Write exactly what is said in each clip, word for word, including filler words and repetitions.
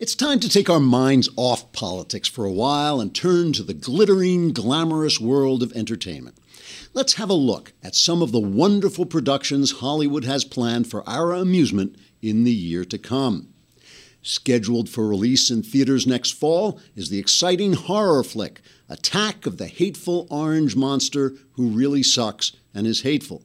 It's time to take our minds off politics for a while and turn to the glittering, glamorous world of entertainment. Let's have a look at some of the wonderful productions Hollywood has planned for our amusement in the year to come. Scheduled for release in theaters next fall is the exciting horror flick, Attack of the Hateful Orange Monster Who Really Sucks and Is Hateful.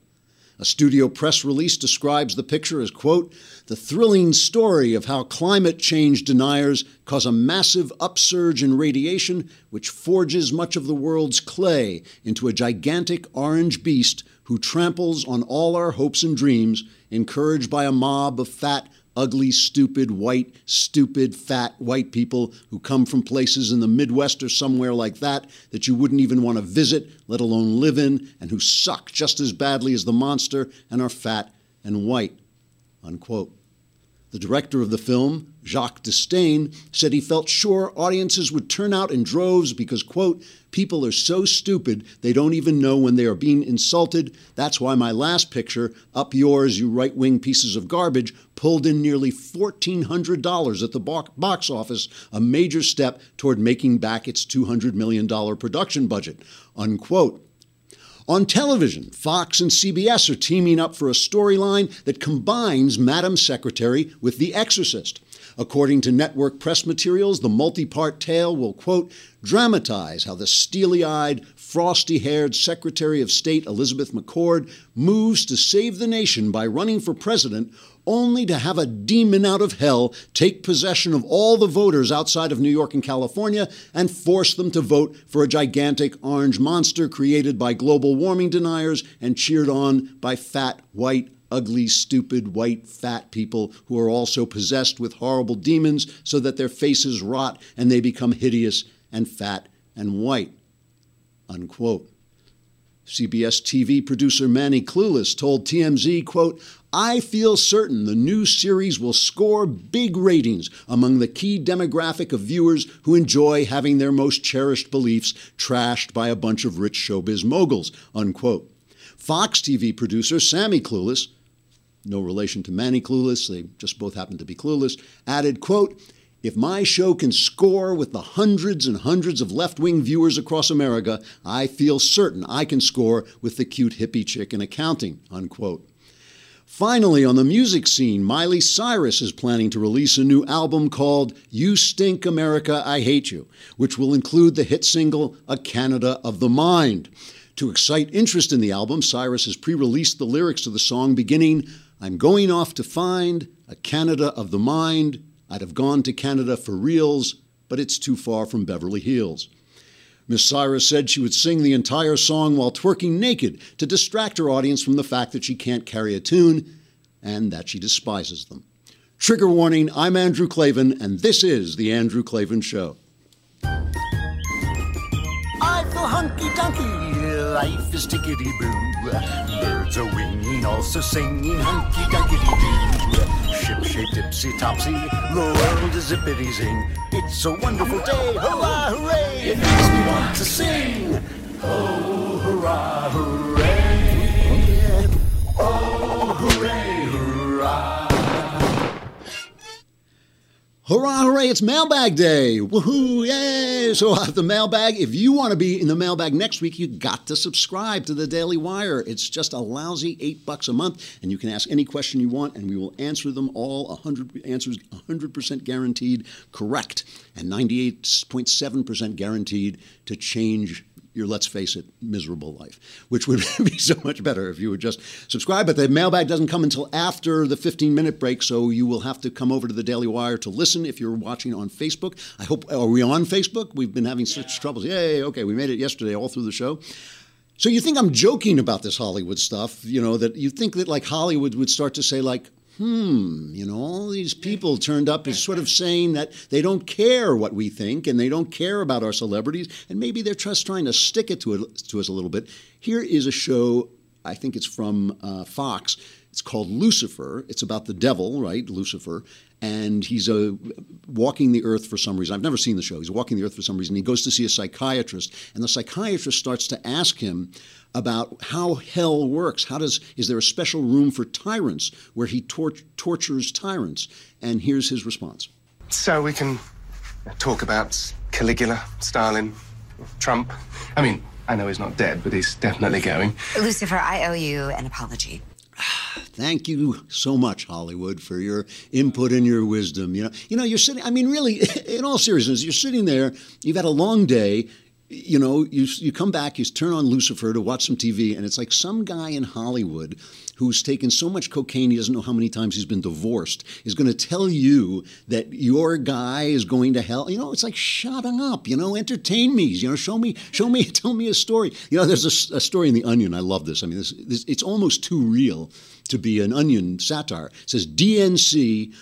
A studio press release describes the picture as, quote, the thrilling story of how climate change deniers cause a massive upsurge in radiation which forges much of the world's clay into a gigantic orange beast who tramples on all our hopes and dreams, encouraged by a mob of fat, ugly, stupid, white, stupid, fat, white people who come from places in the Midwest or somewhere like that that you wouldn't even want to visit, let alone live in, and who suck just as badly as the monster and are fat and white, unquote. The director of the film, Jacques Destain, said he felt sure audiences would turn out in droves because, quote, people are so stupid they don't even know when they are being insulted. That's why my last picture, Up Yours, You Right-Wing Pieces of Garbage, pulled in nearly fourteen hundred dollars at the box office, a major step toward making back its two hundred million dollars production budget, unquote. On television, Fox and C B S are teaming up for a storyline that combines Madam Secretary with The Exorcist. According to network press materials, the multi-part tale will, quote, dramatize how the steely-eyed, frosty-haired Secretary of State Elizabeth McCord moves to save the nation by running for president, only to have a demon out of hell take possession of all the voters outside of New York and California and force them to vote for a gigantic orange monster created by global warming deniers and cheered on by fat, white, ugly, stupid, white, fat people who are also possessed with horrible demons so that their faces rot and they become hideous and fat and white, unquote. C B S T V producer Manny Clueless told T M Z, quote, I feel certain the new series will score big ratings among the key demographic of viewers who enjoy having their most cherished beliefs trashed by a bunch of rich showbiz moguls, unquote. Fox T V producer Sammy Clueless, no relation to Manny Clueless, they just both happen to be clueless, added, quote, if my show can score with the hundreds and hundreds of left-wing viewers across America, I feel certain I can score with the cute hippie chick in accounting, unquote. Finally, on the music scene, Miley Cyrus is planning to release a new album called You Stink America, I Hate You, which will include the hit single A Canada of the Mind. To excite interest in the album, Cyrus has pre-released the lyrics to the song beginning, I'm going off to find a Canada of the mind. I'd have gone to Canada for reals, but it's too far from Beverly Hills. Miss Cyrus said she would sing the entire song while twerking naked to distract her audience from the fact that she can't carry a tune and that she despises them. Trigger warning, I'm Andrew Klavan, and this is The Andrew Klavan Show. I feel hunky-dunky, life is tickety-boo. Birds are winging, also singing hunky-dunky-doo. Ship-shaped, ipsy-topsy, the world is zippity-zing. It's a wonderful day, hurrah, hooray! It makes me want to sing. Oh, hurrah, hooray! Oh, hooray, hurrah! Hurrah, hooray, it's Mailbag Day. Woohoo, yay! So uh, the Mailbag, if you want to be in the Mailbag next week, you got to subscribe to the Daily Wire. It's just a lousy eight bucks a month, and you can ask any question you want, and we will answer them all, one hundred answers one hundred percent guaranteed correct, and ninety-eight point seven percent guaranteed to change your, let's face it, miserable life, which would be so much better if you would just subscribe. But the Mailbag doesn't come until after the fifteen-minute break, so you will have to come over to the Daily Wire to listen if you're watching on Facebook. I hope, are we on Facebook? We've been having such troubles. Yay, okay, we made it yesterday all through the show. So you think I'm joking about this Hollywood stuff, you know, that you think that, like, Hollywood would start to say, like, hmm, you know, all these people turned up as sort of saying that they don't care what we think and they don't care about our celebrities, and maybe they're just trying to stick it to, it, to us a little bit. Here is a show, I think it's from uh, Fox. It's called Lucifer. It's about the devil, right, Lucifer, and he's uh, walking the earth for some reason. I've never seen the show. He's walking the earth for some reason. He goes to see a psychiatrist, and the psychiatrist starts to ask him about how hell works. How does, is there a special room for tyrants where he tor- tortures tyrants? And here's his response. So we can talk about Caligula, Stalin, Trump. I mean, I know he's not dead, but he's definitely going. Lucifer, I owe you an apology. Thank you so much, Hollywood, for your input and your wisdom. You know, you know, you're sitting, I mean, really, in all seriousness, you're sitting there, you've had a long day, you know, you, you come back, you turn on Lucifer to watch some T V, and it's like some guy in Hollywood who's taken so much cocaine he doesn't know how many times he's been divorced is going to tell you that your guy is going to hell. You know, it's like, shut up, you know, entertain me, you know, show me, show me, tell me a story. You know, there's a, a story in The Onion. I love this. I mean, this, this, it's almost too real to be an Onion satire. It says, D N C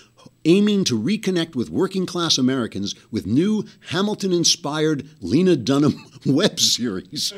aiming to reconnect with working-class Americans with new Hamilton-inspired Lena Dunham web series,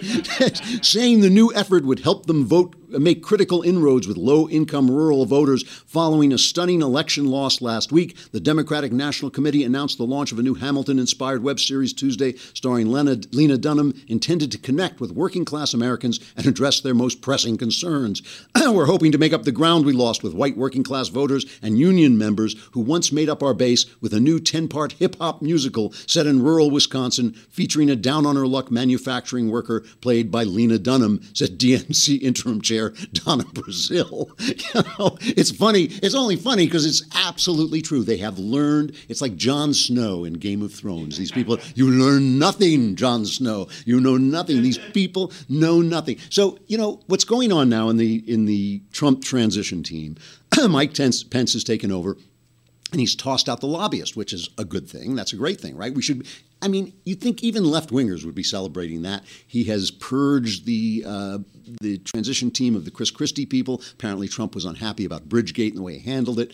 saying the new effort would help them vote, make critical inroads with low-income rural voters. Following a stunning election loss last week, the Democratic National Committee announced the launch of a new Hamilton-inspired web series Tuesday starring Lena, Lena Dunham, intended to connect with working-class Americans and address their most pressing concerns. We're hoping to make up the ground we lost with white working-class voters and union members who once made up our base, with a new ten-part hip-hop musical set in rural Wisconsin featuring a down-on-her-luck manufacturing worker played by Lena Dunham, said D N C interim chair Donna Brazile. You know, it's funny. It's only funny because it's absolutely true. They have learned. It's like Jon Snow in Game of Thrones. These people, you learn nothing, Jon Snow. You know nothing. These people know nothing. So, you know, what's going on now in the, in the Trump transition team, Mike Pence has taken over. And he's tossed out the lobbyist, which is a good thing. That's a great thing, right? We should, I mean, you'd think even left-wingers would be celebrating that. He has purged the uh, the transition team of the Chris Christie people. Apparently Trump was unhappy about Bridgegate and the way he handled it.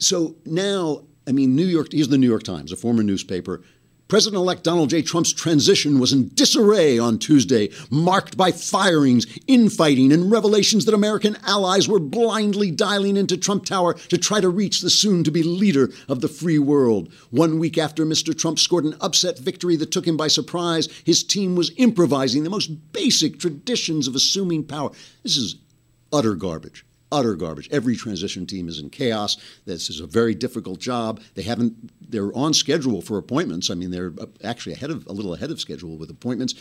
So now, I mean, New York, here's the New York Times, a former newspaper. President-elect Donald J. Trump's transition was in disarray on Tuesday, marked by firings, infighting, and revelations that American allies were blindly dialing into Trump Tower to try to reach the soon-to-be leader of the free world. One week after Mister Trump scored an upset victory that took him by surprise, his team was improvising the most basic traditions of assuming power. This is utter garbage. Utter garbage. Every transition team is in chaos. This is a very difficult job. They haven't, they're on schedule for appointments. I mean, they're actually ahead of, a little ahead of schedule with appointments.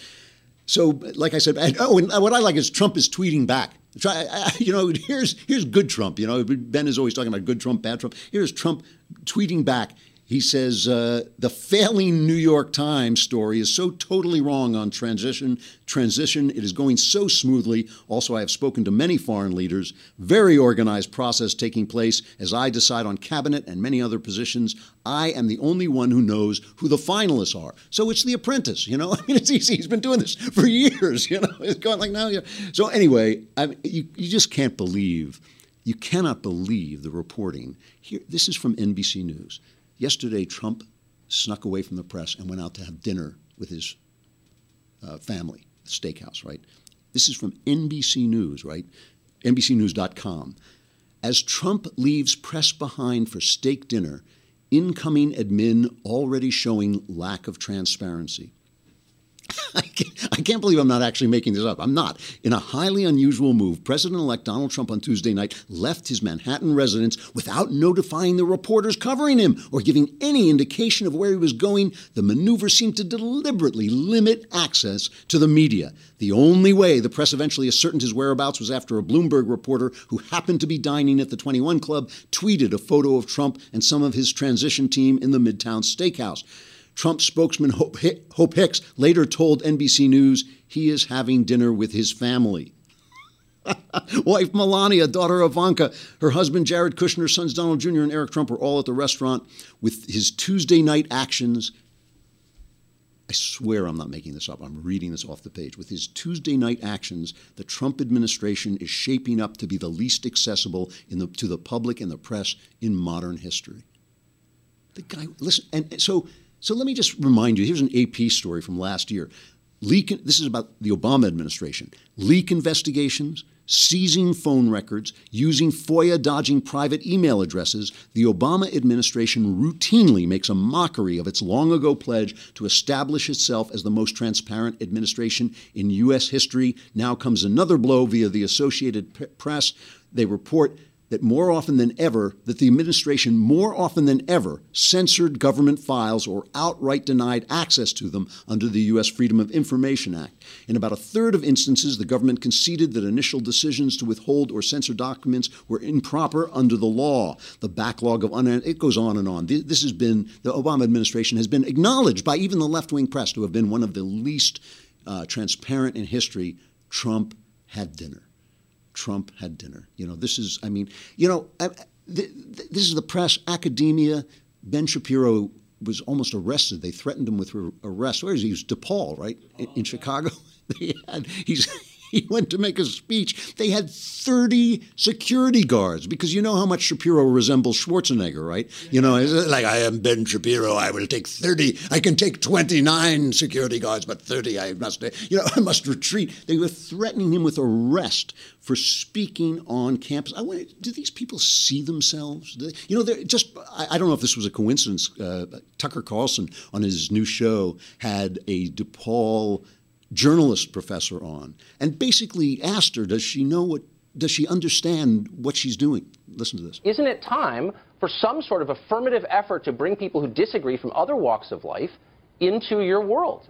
So, like I said, and, oh, and what I like is Trump is tweeting back. Try, I, you know, here's, here's good Trump. You know, Ben is always talking about good Trump, bad Trump. Here's Trump tweeting back. He says, uh, the failing New York Times story is so totally wrong on transition. Transition, it is going so smoothly. Also, I have spoken to many foreign leaders. Very organized process taking place as I decide on cabinet and many other positions. I am the only one who knows who the finalists are. So it's The Apprentice, you know? I mean, it's easy. He's been doing this for years, you know? It's going like now. Yeah. So anyway, I mean, you, you just can't believe, you cannot believe the reporting. Here, this is from N B C News. Yesterday, Trump snuck away from the press and went out to have dinner with his uh, family, the steakhouse, right? This is from N B C News, right? N B C News dot com. As Trump leaves press behind for steak dinner, incoming admin already showing lack of transparency. I can't, I can't believe I'm not actually making this up. I'm not. In a highly unusual move, President-elect Donald Trump on Tuesday night left his Manhattan residence without notifying the reporters covering him or giving any indication of where he was going. The maneuver seemed to deliberately limit access to the media. The only way the press eventually ascertained his whereabouts was after a Bloomberg reporter who happened to be dining at the twenty-one Club tweeted a photo of Trump and some of his transition team in the Midtown Steakhouse. Trump spokesman Hope Hicks later told N B C News he is having dinner with his family. Wife Melania, daughter Ivanka, her husband Jared Kushner, sons Donald Junior and Eric Trump were all at the restaurant. With his Tuesday night actions, I swear I'm not making this up, I'm reading this off the page. With his Tuesday night actions, the Trump administration is shaping up to be the least accessible in the, to the public and the press in modern history. The guy, listen, and so... So let me just remind you, here's an A P story from last year. Leak, this is about the Obama administration. Leak investigations, seizing phone records, using FOIA, dodging private email addresses. The Obama administration routinely makes a mockery of its long-ago pledge to establish itself as the most transparent administration in U S history. Now comes another blow via the Associated Press. They report that more often than ever, that the administration more often than ever censored government files or outright denied access to them under the U S Freedom of Information Act. In about a third of instances, the government conceded that initial decisions to withhold or censor documents were improper under the law. The backlog of un- it goes on and on. This has been, the Obama administration has been acknowledged by even the left-wing press to have been one of the least uh, transparent in history. Trump had dinner. Trump had dinner. You know, this is, I mean, you know, I, th- th- this is the press, academia. Ben Shapiro was almost arrested. They threatened him with re- arrest. Where is he? He was DePaul, right, in, in Chicago. They had, he's, he went to make a speech. They had thirty security guards because you know how much Shapiro resembles Schwarzenegger, right? You know, it's like, I am Ben Shapiro. I will take thirty. I can take twenty-nine security guards, but thirty I must, you know, I must retreat. They were threatening him with arrest for speaking on campus. I wonder, do these people see themselves? They, you know, they're just, I, I don't know if this was a coincidence. Uh, Tucker Carlson on his new show had a DePaul journalist professor on and basically asked her, does she know what, does she understand what she's doing? Listen to this. Isn't it time for some sort of affirmative effort to bring people who disagree from other walks of life into your world?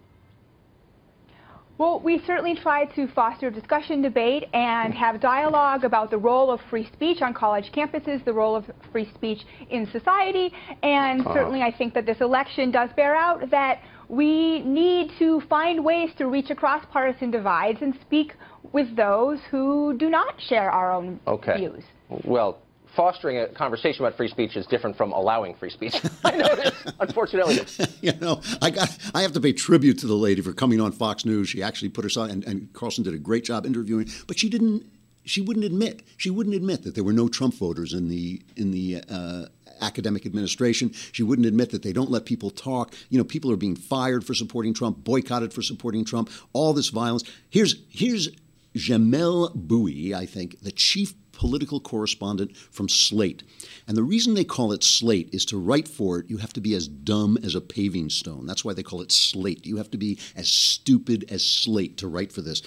Well, we certainly try to foster discussion, debate, and have dialogue about the role of free speech on college campuses, the role of free speech in society, and uh-huh. certainly I think that this election does bear out that we need to find ways to reach across partisan divides and speak with those who do not share our own okay. views. Well, fostering a conversation about free speech is different from allowing free speech. I know it is, unfortunately. You know, I got, I have to pay tribute to the lady for coming on Fox News. She actually put herself, and, and Carlson did a great job interviewing, but she didn't, she wouldn't admit, she wouldn't admit that there were no Trump voters in the, in the, uh, academic administration. She wouldn't admit that they don't let people talk. You know, people are being fired for supporting Trump, boycotted for supporting Trump, all this violence. Here's here's Jamel Bouie, I think, the chief political correspondent from Slate. And the reason they call it Slate is to write for it, you have to be as dumb as a paving stone. That's why they call it Slate. You have to be as stupid as Slate to write for this.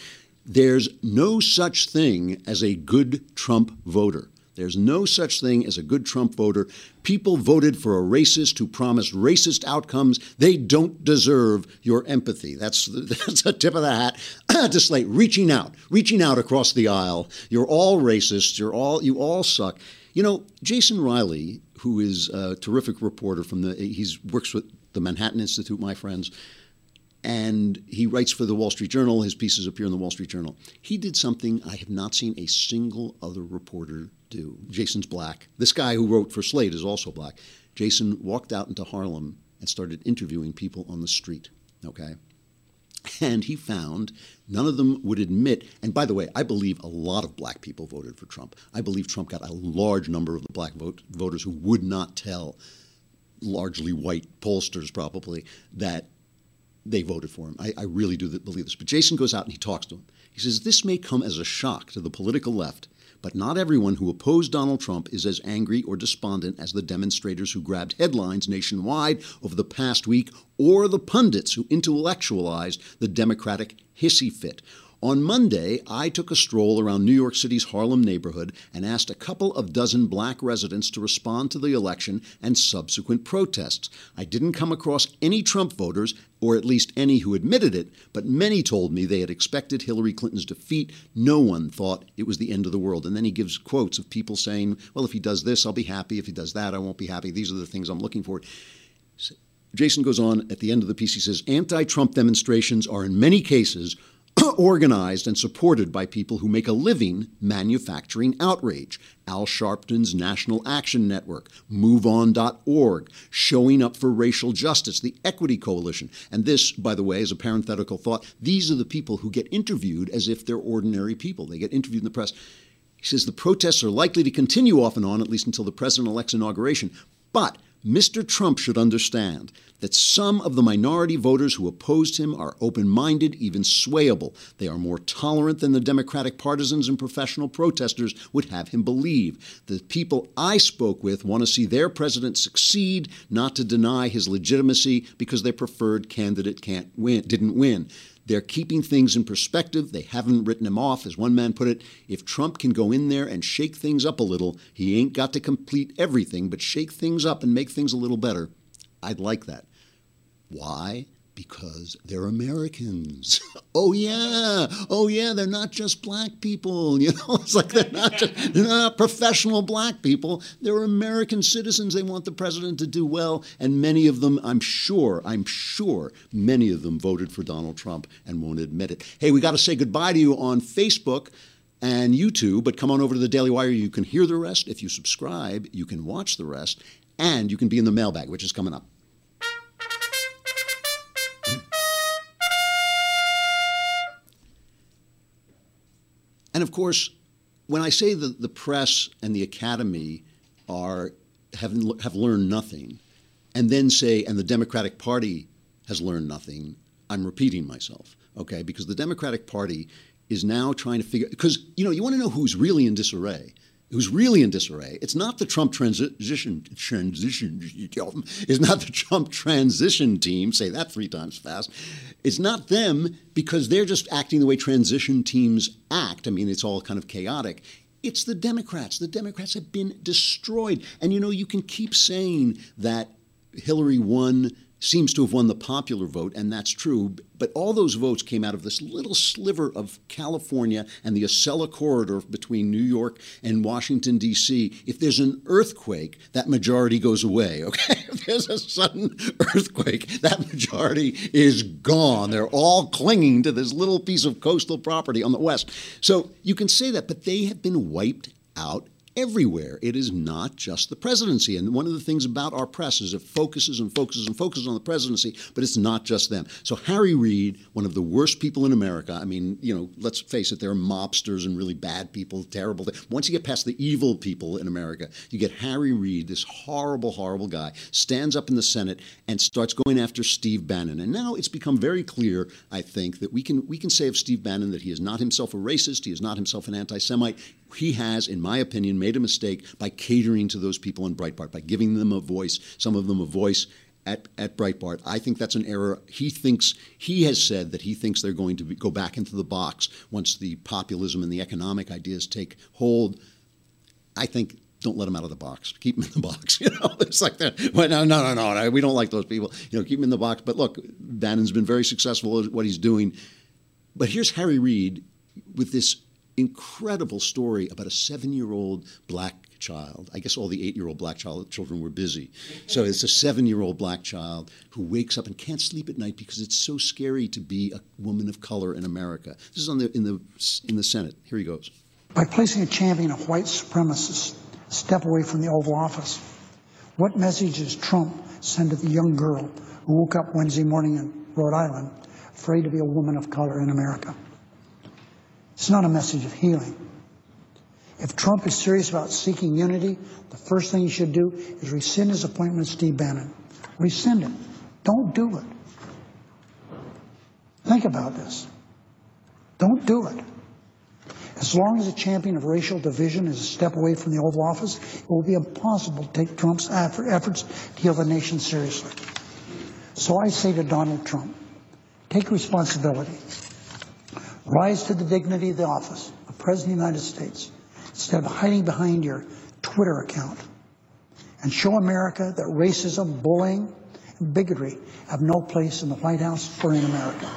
There's no such thing as a good Trump voter. There's no such thing as a good Trump voter. People voted for a racist who promised racist outcomes. They don't deserve your empathy. That's the, that's a tip of the hat to Slate. Reaching out, reaching out across the aisle. You're all racists. You're all you all suck. You know, Jason Riley, who is a terrific reporter from the he's works with the Manhattan Institute, my friends, and he writes for the Wall Street Journal. His pieces appear in the Wall Street Journal. He did something I have not seen a single other reporter do. Jason's black. This guy who wrote for Slate is also black. Jason walked out into Harlem and started interviewing people on the street, okay? And he found none of them would admit, and by the way, I believe a lot of black people voted for Trump. I believe Trump got a large number of the black vote, voters who would not tell largely white pollsters probably that they voted for him. I, I really do believe this. But Jason goes out and he talks to him. He says, this may come as a shock to the political left, but not everyone who opposed Donald Trump is as angry or despondent as the demonstrators who grabbed headlines nationwide over the past week or the pundits who intellectualized the Democratic hissy fit. On Monday, I took a stroll around New York City's Harlem neighborhood and asked a couple of dozen black residents to respond to the election and subsequent protests. I didn't come across any Trump voters, or at least any who admitted it, but many told me they had expected Hillary Clinton's defeat. No one thought it was the end of the world. And then he gives quotes of people saying, well, if he does this, I'll be happy. If he does that, I won't be happy. These are the things I'm looking for. Jason goes on at the end of the piece. He says, anti-Trump demonstrations are in many cases organized and supported by people who make a living manufacturing outrage. Al Sharpton's National Action Network, move on dot org, Showing Up for Racial Justice, the Equity Coalition. And this, by the way, is a parenthetical thought. These are the people who get interviewed as if they're ordinary people. They get interviewed in the press. He says the protests are likely to continue off and on, at least until the president-elect's inauguration. But Mister Trump should understand that some of the minority voters who opposed him are open-minded, even swayable. They are more tolerant than the Democratic partisans and professional protesters would have him believe. The people I spoke with want to see their president succeed, not to deny his legitimacy because their preferred candidate can't win, didn't win. They're keeping things in perspective. They haven't written him off. As one man put it, if Trump can go in there and shake things up a little, he ain't got to complete everything, but shake things up and make things a little better. I'd like that. Why? Because they're Americans. Oh, yeah. Oh, yeah, they're not just black people. You know, it's like they're not just, they're not professional black people. They're American citizens. They want the president to do well. And many of them, I'm sure, I'm sure many of them voted for Donald Trump and won't admit it. Hey, we got to say goodbye to you on Facebook and YouTube, but come on over to the Daily Wire. You can hear the rest. If you subscribe, you can watch the rest, and you can be in the mailbag, which is coming up. And, of course, when I say that the press and the academy are have, have learned nothing, and then say, and the Democratic Party has learned nothing, I'm repeating myself, okay? Because the Democratic Party is now trying to figure, because, you know, you want to know who's really in disarray. Who's really in disarray? It's not the Trump transition transition. It's not the Trump transition team. Say that three times fast. It's not them, because they're just acting the way transition teams act. I mean, it's all kind of chaotic. It's the Democrats. The Democrats have been destroyed. And you know, you can keep saying that Hillary won, seems to have won the popular vote, and that's true. But all those votes came out of this little sliver of California and the Acela corridor between New York and Washington, D C If there's an earthquake, that majority goes away, okay? If there's a sudden earthquake, that majority is gone. They're all clinging to this little piece of coastal property on the west. So you can say that, but they have been wiped out everywhere. It is not just the presidency. And one of the things about our press is it focuses and focuses and focuses on the presidency, but it's not just them. So Harry Reid, one of the worst people in America, I mean, you know, let's face it, there are mobsters and really bad people, terrible. Once you get past the evil people in America, you get Harry Reid, this horrible, horrible guy, stands up in the Senate and starts going after Steve Bannon. And now it's become very clear, I think, that we can we can say of Steve Bannon that he is not himself a racist, he is not himself an anti-Semite. He has, in my opinion, made a mistake by catering to those people in Breitbart, by giving them a voice, some of them a voice at, at Breitbart. I think that's an error. He thinks, he has said that he thinks they're going to be, go back into the box once the populism and the economic ideas take hold. I think don't let them out of the box. Keep them in the box. You know, it's like that. Well, no, no, no, no. We don't like those people. You know, keep them in the box. But look, Bannon's been very successful at what he's doing. But here's Harry Reid with this incredible story about a seven-year-old black child. I guess all the eight-year-old black child children were busy. So it's a seven-year-old black child who wakes up and can't sleep at night because it's so scary to be a woman of color in America. This is on the in the in the Senate. Here he goes. By placing a champion of white supremacists a step away from the Oval Office, what message does Trump send to the young girl who woke up Wednesday morning in Rhode Island afraid to be a woman of color in America? It's not a message of healing. If Trump is serious about seeking unity, the first thing he should do is rescind his appointment to Steve Bannon. Rescind it. Don't do it. Think about this. Don't do it. As long as a champion of racial division is a step away from the Oval Office, it will be impossible to take Trump's efforts to heal the nation seriously. So I say to Donald Trump, take responsibility. Rise to the dignity of the office of President of the United States instead of hiding behind your Twitter account, and show America that racism, bullying, and bigotry have no place in the White House or in America.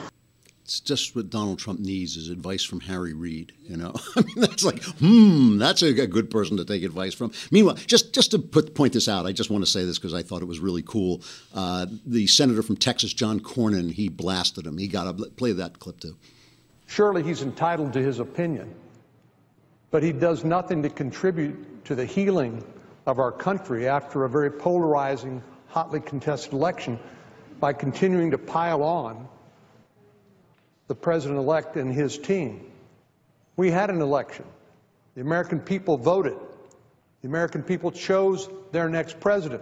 It's just what Donald Trump needs is advice from Harry Reid, you know? I mean, that's like, hmm, that's a, a good person to take advice from. Meanwhile, just, just to put, point this out, I just want to say this because I thought it was really cool. Uh, the senator from Texas, John Cornyn, he blasted him. He got to play that clip, too. Surely he's entitled to his opinion, but he does nothing to contribute to the healing of our country after a very polarizing, hotly contested election by continuing to pile on the president-elect and his team. We had an election. The American people voted. The American people chose their next president.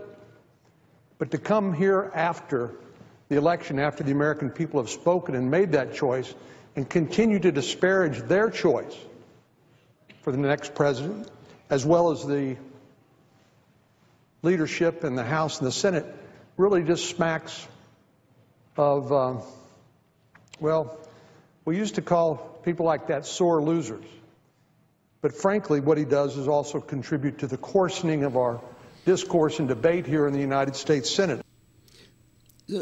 But to come here after the election, after the American people have spoken and made that choice, and continue to disparage their choice for the next president, as well as the leadership in the House and the Senate, really just smacks of, um, well, We used to call people like that sore losers. But frankly, what he does is also contribute to the coarsening of our discourse and debate here in the United States Senate.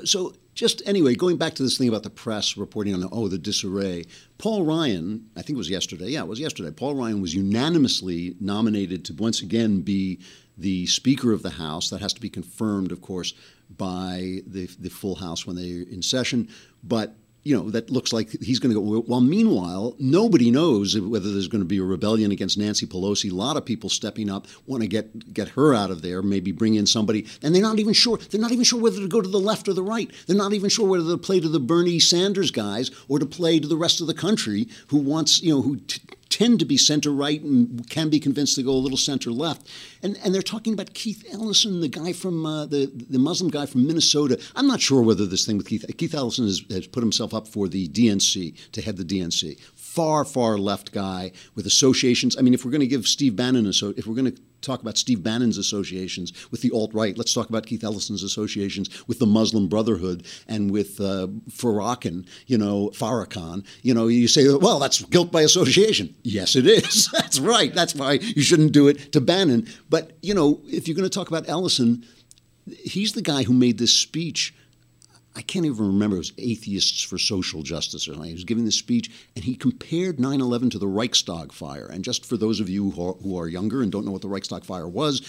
So just anyway, going back to this thing about the press reporting on, oh, the disarray, Paul Ryan, I think it was yesterday. Yeah, it was yesterday. Paul Ryan was unanimously nominated to once again be the Speaker of the House. That has to be confirmed, of course, by the, the full House when they're in session. But you know, that looks like he's going to go. Well, meanwhile, nobody knows whether there's going to be a rebellion against Nancy Pelosi. A lot of people stepping up want to get get her out of there, maybe bring in somebody. And they're not even sure. They're not even sure whether to go to the left or the right. They're not even sure whether to play to the Bernie Sanders guys or to play to the rest of the country who wants, you know, who t tend to be center right and can be convinced to go a little center left. And and they're talking about Keith Ellison, the guy from uh, the the Muslim guy from Minnesota. I'm not sure whether this thing with Keith Keith Ellison has, has put himself up for the D N C, to head the D N C. Far far left guy with associations. I mean, if we're going to give Steve Bannon, so if we're going to talk about Steve Bannon's associations with the alt-right, let's talk about Keith Ellison's associations with the Muslim Brotherhood and with uh, Farrakhan, you know, Farrakhan. You know, you say, well, that's guilt by association. Yes, it is. That's right. That's why you shouldn't do it to Bannon. But, you know, if you're going to talk about Ellison, he's the guy who made this speech. I can't even remember. It was Atheists for Social Justice or something. He was giving this speech, and he compared nine eleven to the Reichstag fire. And just for those of you who are, who are younger and don't know what the Reichstag fire was,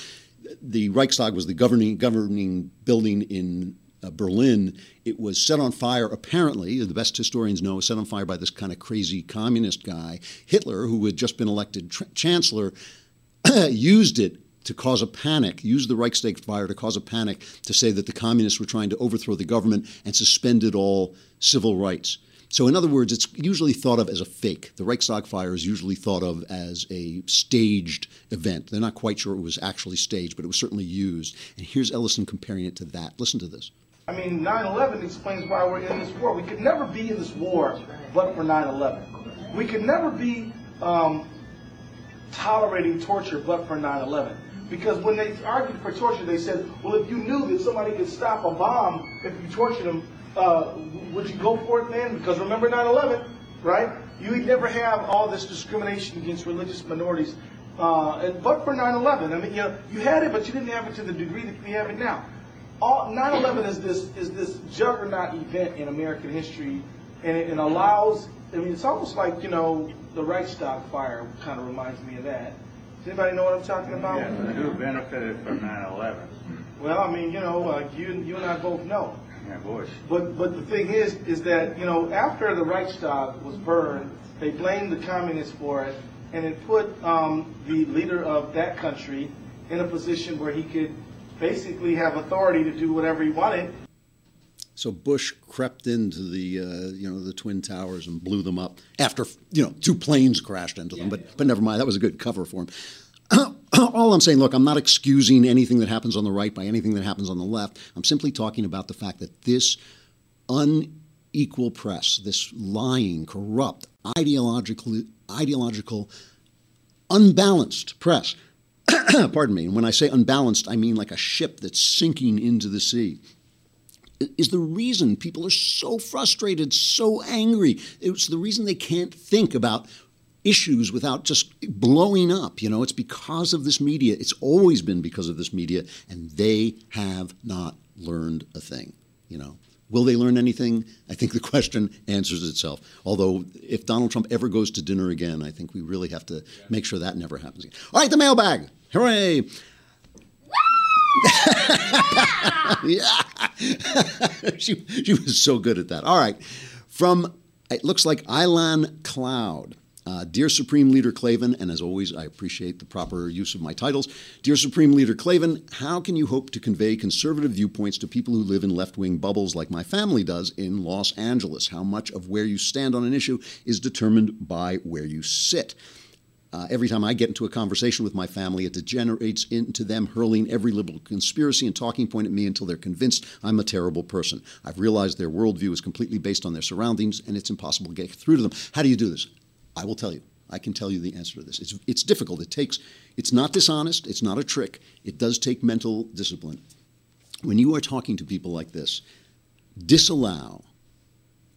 the Reichstag was the governing governing building in uh, Berlin. It was set on fire, apparently, the best historians know, set on fire by this kind of crazy communist guy. Hitler, who had just been elected chancellor, used it to cause a panic, used the Reichstag fire to cause a panic to say that the communists were trying to overthrow the government and suspended all civil rights. So in other words, it's usually thought of as a fake. The Reichstag fire is usually thought of as a staged event. They're not quite sure it was actually staged, but it was certainly used. And here's Ellison comparing it to that. Listen to this. I mean, nine eleven explains why we're in this war. We could never be in this war but for nine eleven. We could never be um, tolerating torture but for nine eleven. Because when they argued for torture, they said, well, if you knew that somebody could stop a bomb if you tortured them, uh, would you go for it then? Because remember nine eleven, right? You would never have all this discrimination against religious minorities. Uh, and, but for nine eleven, I mean, you know, you had it, but you didn't have it to the degree that we have it now. nine eleven is this, is this juggernaut event in American history, and it and allows, I mean, it's almost like, you know, the Reichstag fire kind of reminds me of that. Does anybody know what I'm talking about? Yeah, who benefited from nine eleven? Well, I mean, you know, uh, you, you and I both know. Yeah, Bush. But, but the thing is, is that, you know, after the Reichstag was burned, they blamed the communists for it, and it put um, the leader of that country in a position where he could basically have authority to do whatever he wanted. So Bush crept into the, uh, you know, the Twin Towers and blew them up after, you know, two planes crashed into them. Yeah, but, yeah. but never mind. That was a good cover for him. All I'm saying, look, I'm not excusing anything that happens on the right by anything that happens on the left. I'm simply talking about the fact that this unequal press, this lying, corrupt, ideologically, ideological, unbalanced press. Pardon me. And when I say unbalanced, I mean like a ship that's sinking into the sea. Is the reason people are so frustrated, so angry. It's the reason they can't think about issues without just blowing up. You know, it's because of this media. It's always been because of this media, and they have not learned a thing. You know, will they learn anything? I think the question answers itself. Although, if Donald Trump ever goes to dinner again, I think we really have to yeah. make sure that never happens again. All right, the mailbag. Hooray! yeah, she, she was so good at that. All right. From, it looks like, Ilan Cloud. Uh, Dear Supreme Leader Klavan, and as always, I appreciate the proper use of my titles. Dear Supreme Leader Klavan, how can you hope to convey conservative viewpoints to people who live in left-wing bubbles like my family does in Los Angeles? How much of where you stand on an issue is determined by where you sit? Uh, every time I get into a conversation with my family, it degenerates into them hurling every liberal conspiracy and talking point at me until they're convinced I'm a terrible person. I've realized their worldview is completely based on their surroundings, and it's impossible to get through to them. How do you do this? I will tell you. I can tell you the answer to this. It's, it's difficult. It takes, it's not dishonest. It's not a trick. It does take mental discipline. When you are talking to people like this, disallow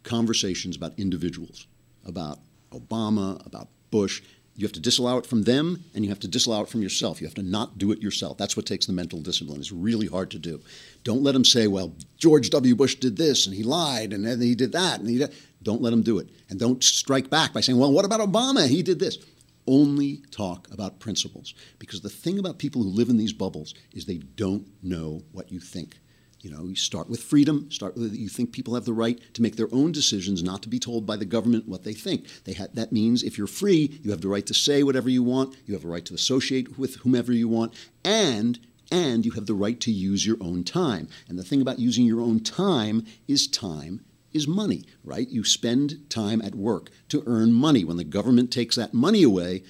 conversations about individuals. about Obama, about Bush. You have to disallow it from them, and you have to disallow it from yourself. You have to not do it yourself. That's what takes the mental discipline. It's really hard to do. Don't let them say, well, George W. Bush did this, and he lied, and then he did that. and he did. Don't let them do it. And don't strike back by saying, well, what about Obama? He did this. Only talk about principles. Because the thing about people who live in these bubbles is they don't know what you think. You know, you start with freedom, start with you think people have the right to make their own decisions, not to be told by the government what they think. They ha that means if you're free, you have the right to say whatever you want, you have a right to associate with whomever you want, and, and you have the right to use your own time. And the thing about using your own time is time is money, right? You spend time at work to earn money. When the government takes that money away,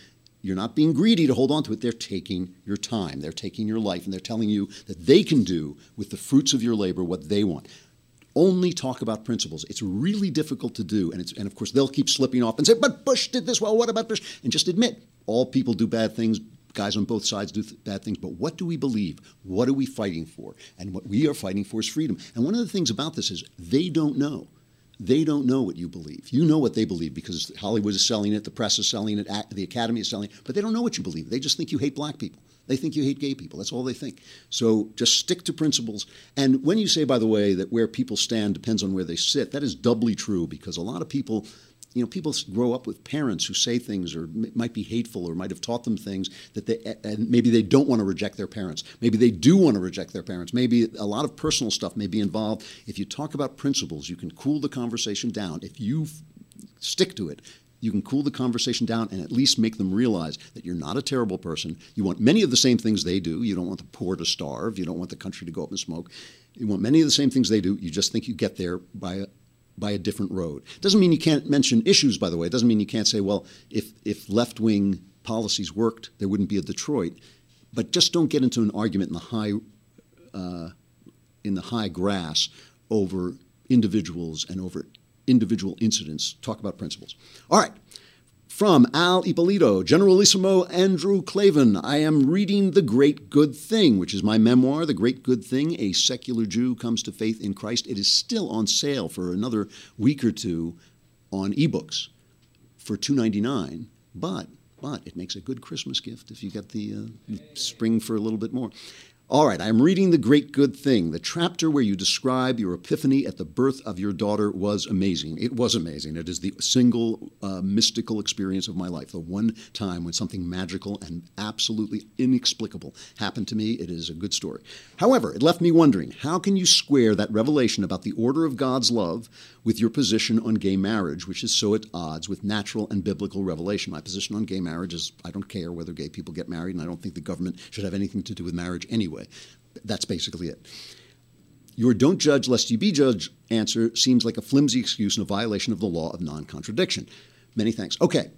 you're not being greedy to hold on to it. They're taking your time. They're taking your life, and they're telling you that they can do with the fruits of your labor what they want. Only talk about principles. It's really difficult to do, and, it's, and of course, they'll keep slipping off and say, but Bush did this. Well, what about Bush? And just admit, all people do bad things. Guys on both sides do th- bad things. But what do we believe? What are we fighting for? And what we are fighting for is freedom. And one of the things about this is they don't know. They don't know what you believe. You know what they believe because Hollywood is selling it, the press is selling it, the Academy is selling it, but they don't know what you believe. They just think you hate black people. They think you hate gay people. That's all they think. So just stick to principles. And when you say, by the way, that where people stand depends on where they sit, that is doubly true because a lot of people, you know, people grow up with parents who say things or m might be hateful or might have taught them things that they, and maybe they don't want to reject their parents. Maybe they do want to reject their parents. Maybe a lot of personal stuff may be involved. If you talk about principles, you can cool the conversation down. If you f stick to it, you can cool the conversation down and at least make them realize that you're not a terrible person. You want many of the same things they do. You don't want the poor to starve. You don't want the country to go up in smoke. You want many of the same things they do. You just think you get there by a by a different road. Doesn't mean you can't mention issues, by the way. It doesn't mean you can't say, well, if, if left-wing policies worked, there wouldn't be a Detroit. But just don't get into an argument in the high, uh, in the high grass over individuals and over individual incidents. Talk about principles. All right. From Al Ippolito, Generalissimo Andrew Klavan, I am reading The Great Good Thing, which is my memoir, The Great Good Thing, A Secular Jew Comes to Faith in Christ. It is still on sale for another week or two on ebooks for two ninety-nine, but, but it makes a good Christmas gift if you get the uh, spring for a little bit more. All right, I'm reading The Great Good Thing. The chapter where you describe your epiphany at the birth of your daughter was amazing. It was amazing. It is the single uh, mystical experience of my life, the one time when something magical and absolutely inexplicable happened to me. It is a good story. However, it left me wondering, how can you square that revelation about the order of God's love with your position on gay marriage, which is so at odds with natural and biblical revelation? My position on gay marriage is I don't care whether gay people get married, and I don't think the government should have anything to do with marriage anyway. That's basically it. Your don't judge lest you be judged answer seems like a flimsy excuse and a violation of the law of non-contradiction. Many thanks. Okay.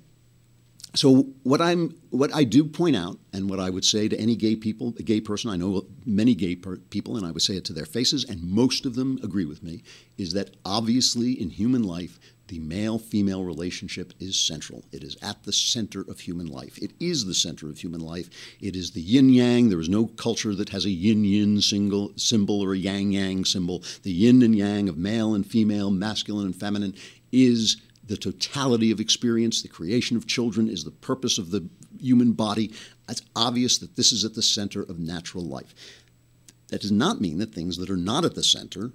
So what I'm, what I do point out, and what I would say to any gay people, gay person, I know many gay per people, and I would say it to their faces, and most of them agree with me, is that obviously in human life, the male-female relationship is central. It is at the center of human life. It is the center of human life. It is the yin-yang. There is no culture that has a yin-yin single symbol or a yang-yang symbol. The yin and yang of male and female, masculine and feminine is the totality of experience. The creation of children is the purpose of the human body. It's obvious that this is at the center of natural life. That does not mean that things that are not at the center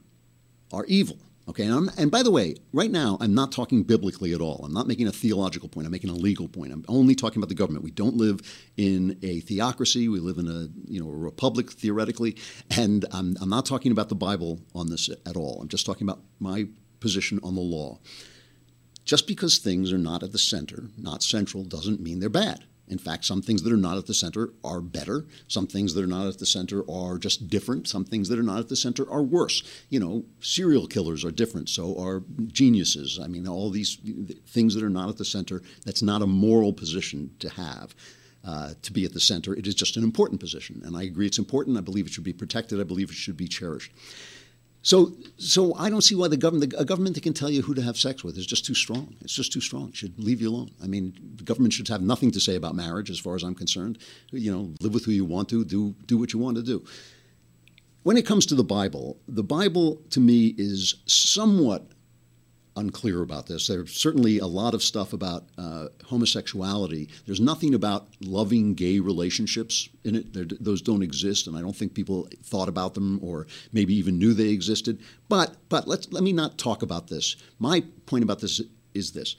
are evil. Okay, and, I'm, and by the way, right now, I'm not talking biblically at all. I'm not making a theological point. I'm making a legal point. I'm only talking about the government. We don't live in a theocracy. We live in a, you know, a republic, theoretically. And I'm, I'm not talking about the Bible on this at all. I'm just talking about my position on the law. Just because things are not at the center, not central, doesn't mean they're bad. In fact, some things that are not at the center are better. Some things that are not at the center are just different. Some things that are not at the center are worse. You know, serial killers are different. So are geniuses. I mean, all these things that are not at the center, that's not a moral position to have, uh, to be at the center. It is just an important position. And I agree it's important. I believe it should be protected. I believe it should be cherished. So, so I don't see why the government, a government that can tell you who to have sex with is just too strong. It's just too strong. It should leave you alone. I mean, the government should have nothing to say about marriage as far as I'm concerned. You know, live with who you want to, do, do what you want to do. When it comes to the Bible, the Bible to me is somewhat unclear about this. There's certainly a lot of stuff about uh, homosexuality. There's nothing about loving gay relationships in it. They're, those don't exist, and I don't think people thought about them or maybe even knew they existed. But but let's let me not talk about this. My point about this is this.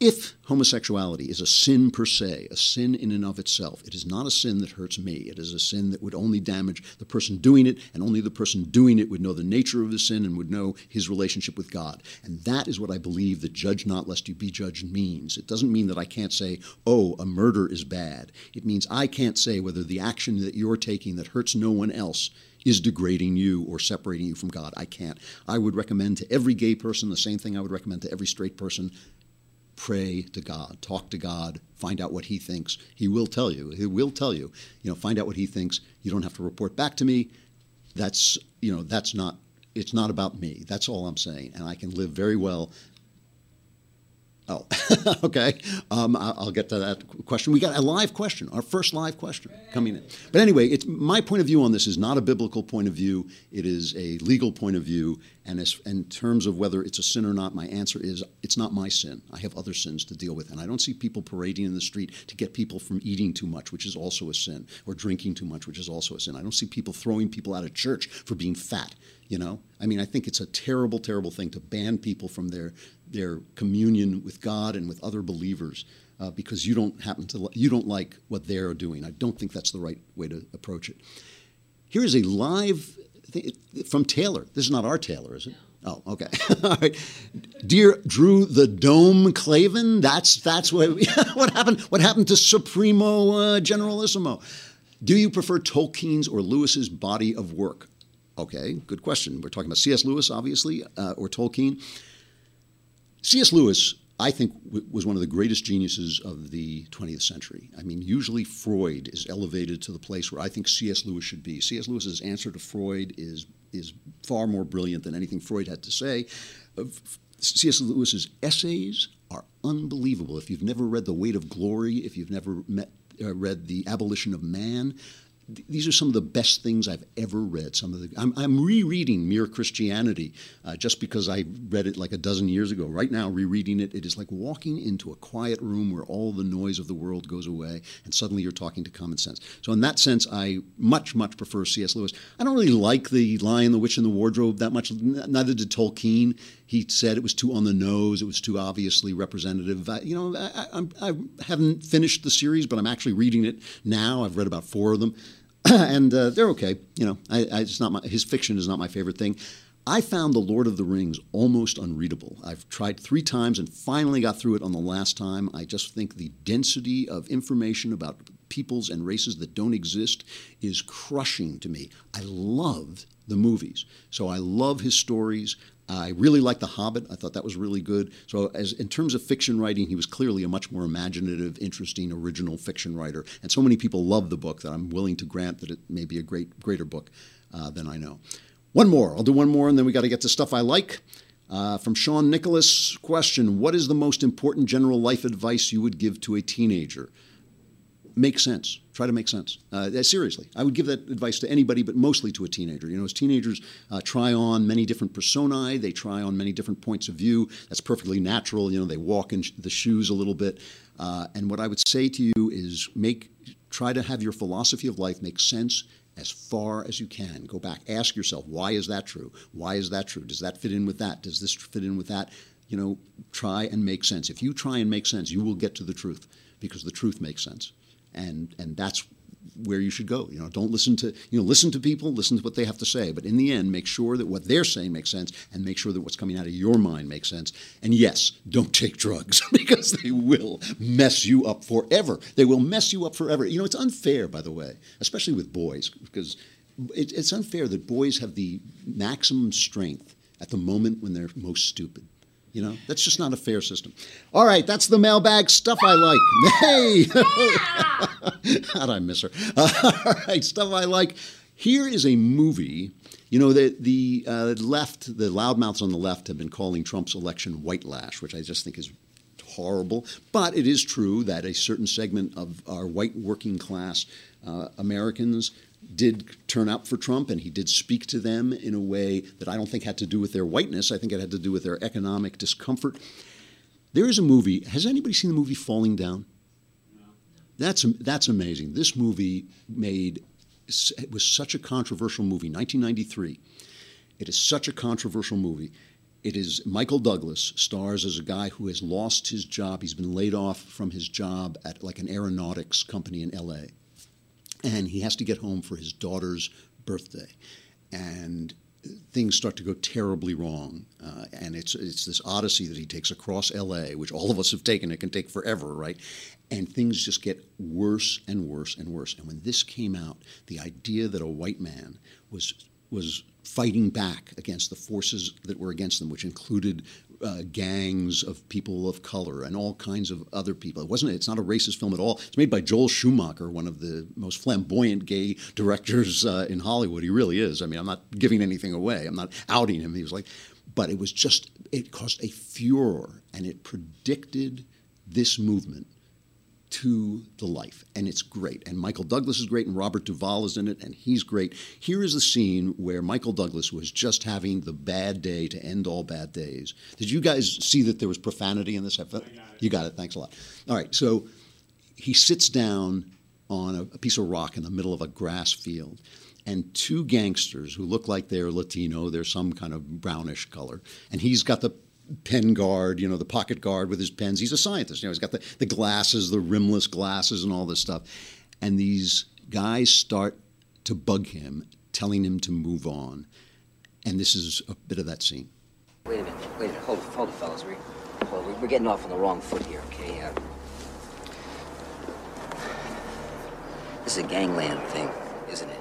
If homosexuality is a sin per se, a sin in and of itself, it is not a sin that hurts me. It is a sin that would only damage the person doing it, and only the person doing it would know the nature of the sin and would know his relationship with God. And that is what I believe the judge not lest you be judged means. It doesn't mean that I can't say, oh, a murder is bad. It means I can't say whether the action that you're taking that hurts no one else is degrading you or separating you from God. I can't. I would recommend to every gay person the same thing I would recommend to every straight person. Pray to God, talk to God, find out what he thinks. He will tell you. He will tell you. You know, find out what he thinks. You don't have to report back to me. That's, you know, that's not, it's not about me. That's all I'm saying. And I can live very well. Oh, okay. Um, I'll get to that question. We got a live question, our first live question coming in. But anyway, it's my point of view on this is not a biblical point of view. It is a legal point of view. And as, in terms of whether it's a sin or not, my answer is it's not my sin. I have other sins to deal with. And I don't see people parading in the street to get people from eating too much, which is also a sin, or drinking too much, which is also a sin. I don't see people throwing people out of church for being fat. You know, I mean, I think it's a terrible, terrible thing to ban people from their their communion with God and with other believers uh, because you don't happen to you don't like what they're doing. I don't think that's the right way to approach it. Here is a live thing from Taylor. This is not our Taylor, is it? No. Oh, okay. All right, dear Drew the Dome Klavan. That's that's what what happened. What happened to Supremo uh, Generalissimo? Do you prefer Tolkien's or Lewis's body of work? Okay, good question. We're talking about C S. Lewis, obviously, uh, or Tolkien. C S. Lewis, I think, w was one of the greatest geniuses of the twentieth century. I mean, usually Freud is elevated to the place where I think C S. Lewis should be. C S. Lewis's answer to Freud is, is far more brilliant than anything Freud had to say. Uh, C S. Lewis's essays are unbelievable. If you've never read The Weight of Glory, if you've never met, uh, read The Abolition of Man, these are some of the best things I've ever read. Some of the I'm, I'm rereading Mere Christianity uh, just because I read it like a dozen years ago. Right now, rereading it, it is like walking into a quiet room where all the noise of the world goes away, and suddenly you're talking to common sense. So in that sense, I much, much prefer C S. Lewis. I don't really like The Lion, the Witch, and the Wardrobe that much. Neither did Tolkien. He said it was too on the nose. It was too obviously representative. I, you know, I, I, I haven't finished the series, but I'm actually reading it now. I've read about four of them. And uh, they're okay, you know. I, I, it's not my, his fiction is not my favorite thing. I found The Lord of the Rings almost unreadable. I've tried three times and finally got through it on the last time. I just think the density of information about peoples and races that don't exist is crushing to me. I love the movies, so I love his stories. I really liked The Hobbit. I thought that was really good. So as in terms of fiction writing, he was clearly a much more imaginative, interesting, original fiction writer. And so many people love the book that I'm willing to grant that it may be a great, greater book uh, than I know. One more. I'll do one more, and then we got to get to stuff I like. Uh, from Sean Nicholas, question, what is the most important general life advice you would give to a teenager? Make sense. Try to make sense. Uh, seriously, I would give that advice to anybody, but mostly to a teenager. You know, as teenagers uh, try on many different personae, they try on many different points of view. That's perfectly natural. You know, they walk in sh the shoes a little bit. Uh, and what I would say to you is make, try to have your philosophy of life make sense as far as you can. Go back, ask yourself, why is that true? Why is that true? Does that fit in with that? Does this fit in with that? You know, try and make sense. If you try and make sense, you will get to the truth because the truth makes sense. And, and that's where you should go. You know, don't listen to, you know, listen to people, listen to what they have to say. But in the end, make sure that what they're saying makes sense and make sure that what's coming out of your mind makes sense. And yes, don't take drugs because they will mess you up forever. They will mess you up forever. You know, it's unfair, by the way, especially with boys, because it, it's unfair that boys have the maximum strength at the moment when they're most stupid. You know, that's just not a fair system. All right, that's the mailbag stuff I like. Hey! God, I miss her. Uh, all right, stuff I like. Here is a movie. You know, the, the uh, left, the loudmouths on the left have been calling Trump's election whitelash, which I just think is horrible. But it is true that a certain segment of our white working class uh, Americans did turn out for Trump, and he did speak to them in a way that I don't think had to do with their whiteness. I think it had to do with their economic discomfort. There is a movie. Has anybody seen the movie Falling Down? No. That's, that's amazing. This movie made, it was such a controversial movie, nineteen ninety-three. It is such a controversial movie. It is Michael Douglas stars as a guy who has lost his job. He's been laid off from his job at like an aeronautics company in L A. And he has to get home for his daughter's birthday. And things start to go terribly wrong. Uh, and it's it's this odyssey that he takes across L A, which all of us have taken. It can take forever, right? And things just get worse and worse and worse. And when this came out, the idea that a white man was was fighting back against the forces that were against them, which included uh, gangs of people of color and all kinds of other people. It wasn't, it's not a racist film at all. It's made by Joel Schumacher, one of the most flamboyant gay directors uh, in Hollywood. He really is. I mean, I'm not giving anything away. I'm not outing him. He was like, but it was just, it caused a furor, and it predicted this movement to the life, and it's great. And Michael Douglas is great, and Robert Duvall is in it, and he's great. Here is the scene where Michael Douglas was just having the bad day to end all bad days. Did you guys see that there was profanity in this? I got it. You got it. Thanks a lot. All right, so he sits down on a, a piece of rock in the middle of a grass field, and two gangsters who look like they're Latino, they're some kind of brownish color, and he's got the pen guard, you know, the pocket guard with his pens. He's a scientist. You know, he's got the, the glasses, the rimless glasses and all this stuff. And these guys start to bug him, telling him to move on. And this is a bit of that scene. Wait a minute. Wait a minute. Hold, hold it, fellas. We're, hold it. We're getting off on the wrong foot here, okay? Uh, this is a gangland thing, isn't it?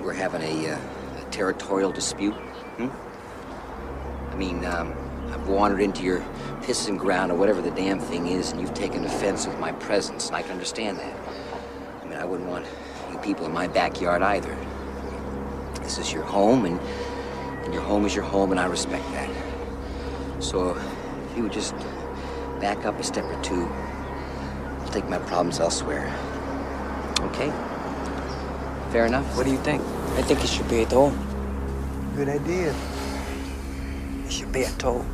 We're having a, uh, a territorial dispute, hmm? I mean, um, I've wandered into your pissing ground or whatever the damn thing is, and you've taken offense with my presence, and I can understand that. I mean, I wouldn't want you people in my backyard either. This is your home, and, and your home is your home, and I respect that. So if you would just back up a step or two, I'll take my problems elsewhere. Okay? Fair enough? What do you think? I think you should be at home. Good idea. Should be a toll.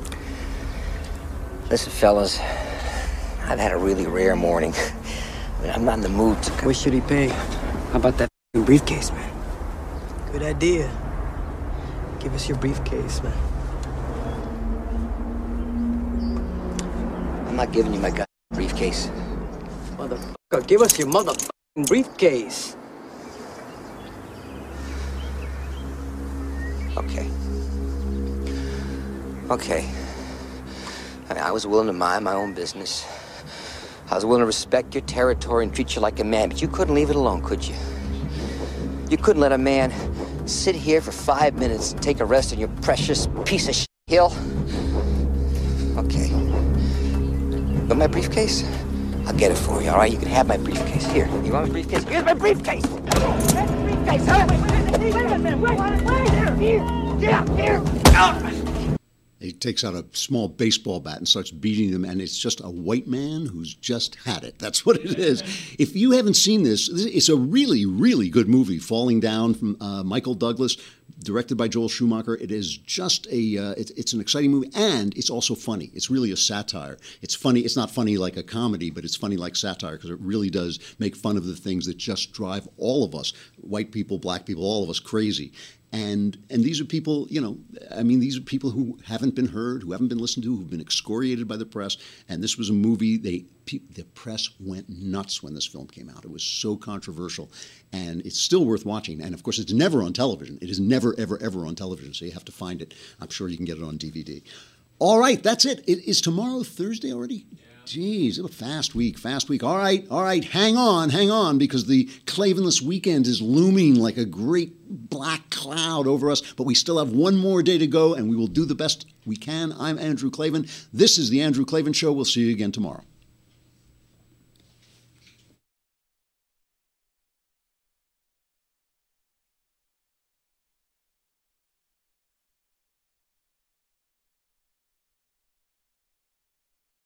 Listen, fellas, I've had a really rare morning. I mean, I'm not in the mood to... What should he pay? How about that briefcase, man? Good idea. Give us your briefcase, man. I'm not giving you my goddamn briefcase. Motherfucker, give us your motherfucking briefcase. Okay. Okay. I mean, I was willing to mind my own business. I was willing to respect your territory and treat you like a man, but you couldn't leave it alone, could you? You couldn't let a man sit here for five minutes and take a rest on your precious piece of shit hill. Okay. Got my briefcase? I'll get it for you, all right? You can have my briefcase. Here, you want my briefcase? Here's my briefcase! That's the briefcase, huh? Wait, wait, wait a minute, wait, wait, here, here, get out, here, out! He takes out a small baseball bat and starts beating them, and it's just a white man who's just had it. That's what it is. If you haven't seen this, it's a really, really good movie, Falling Down, from uh, Michael Douglas, directed by Joel Schumacher. It is just a, uh, it's, it's an exciting movie, and it's also funny. It's really a satire. It's funny. It's not funny like a comedy, but it's funny like satire, because it really does make fun of the things that just drive all of us, white people, black people, all of us crazy. And and these are people, you know, I mean, these are people who haven't been heard, who haven't been listened to, who've been excoriated by the press. And this was a movie, they pe the press went nuts when this film came out. It was so controversial. And it's still worth watching. And, of course, it's never on television. It is never, ever, ever on television. So you have to find it. I'm sure you can get it on D V D. All right, that's it. It is tomorrow Thursday already? Yeah. Jeez, what a fast week, fast week. All right, all right, hang on, hang on, because the Klavanless weekend is looming like a great black cloud over us, but we still have one more day to go, and we will do the best we can. I'm Andrew Klavan. This is The Andrew Klavan Show. We'll see you again tomorrow.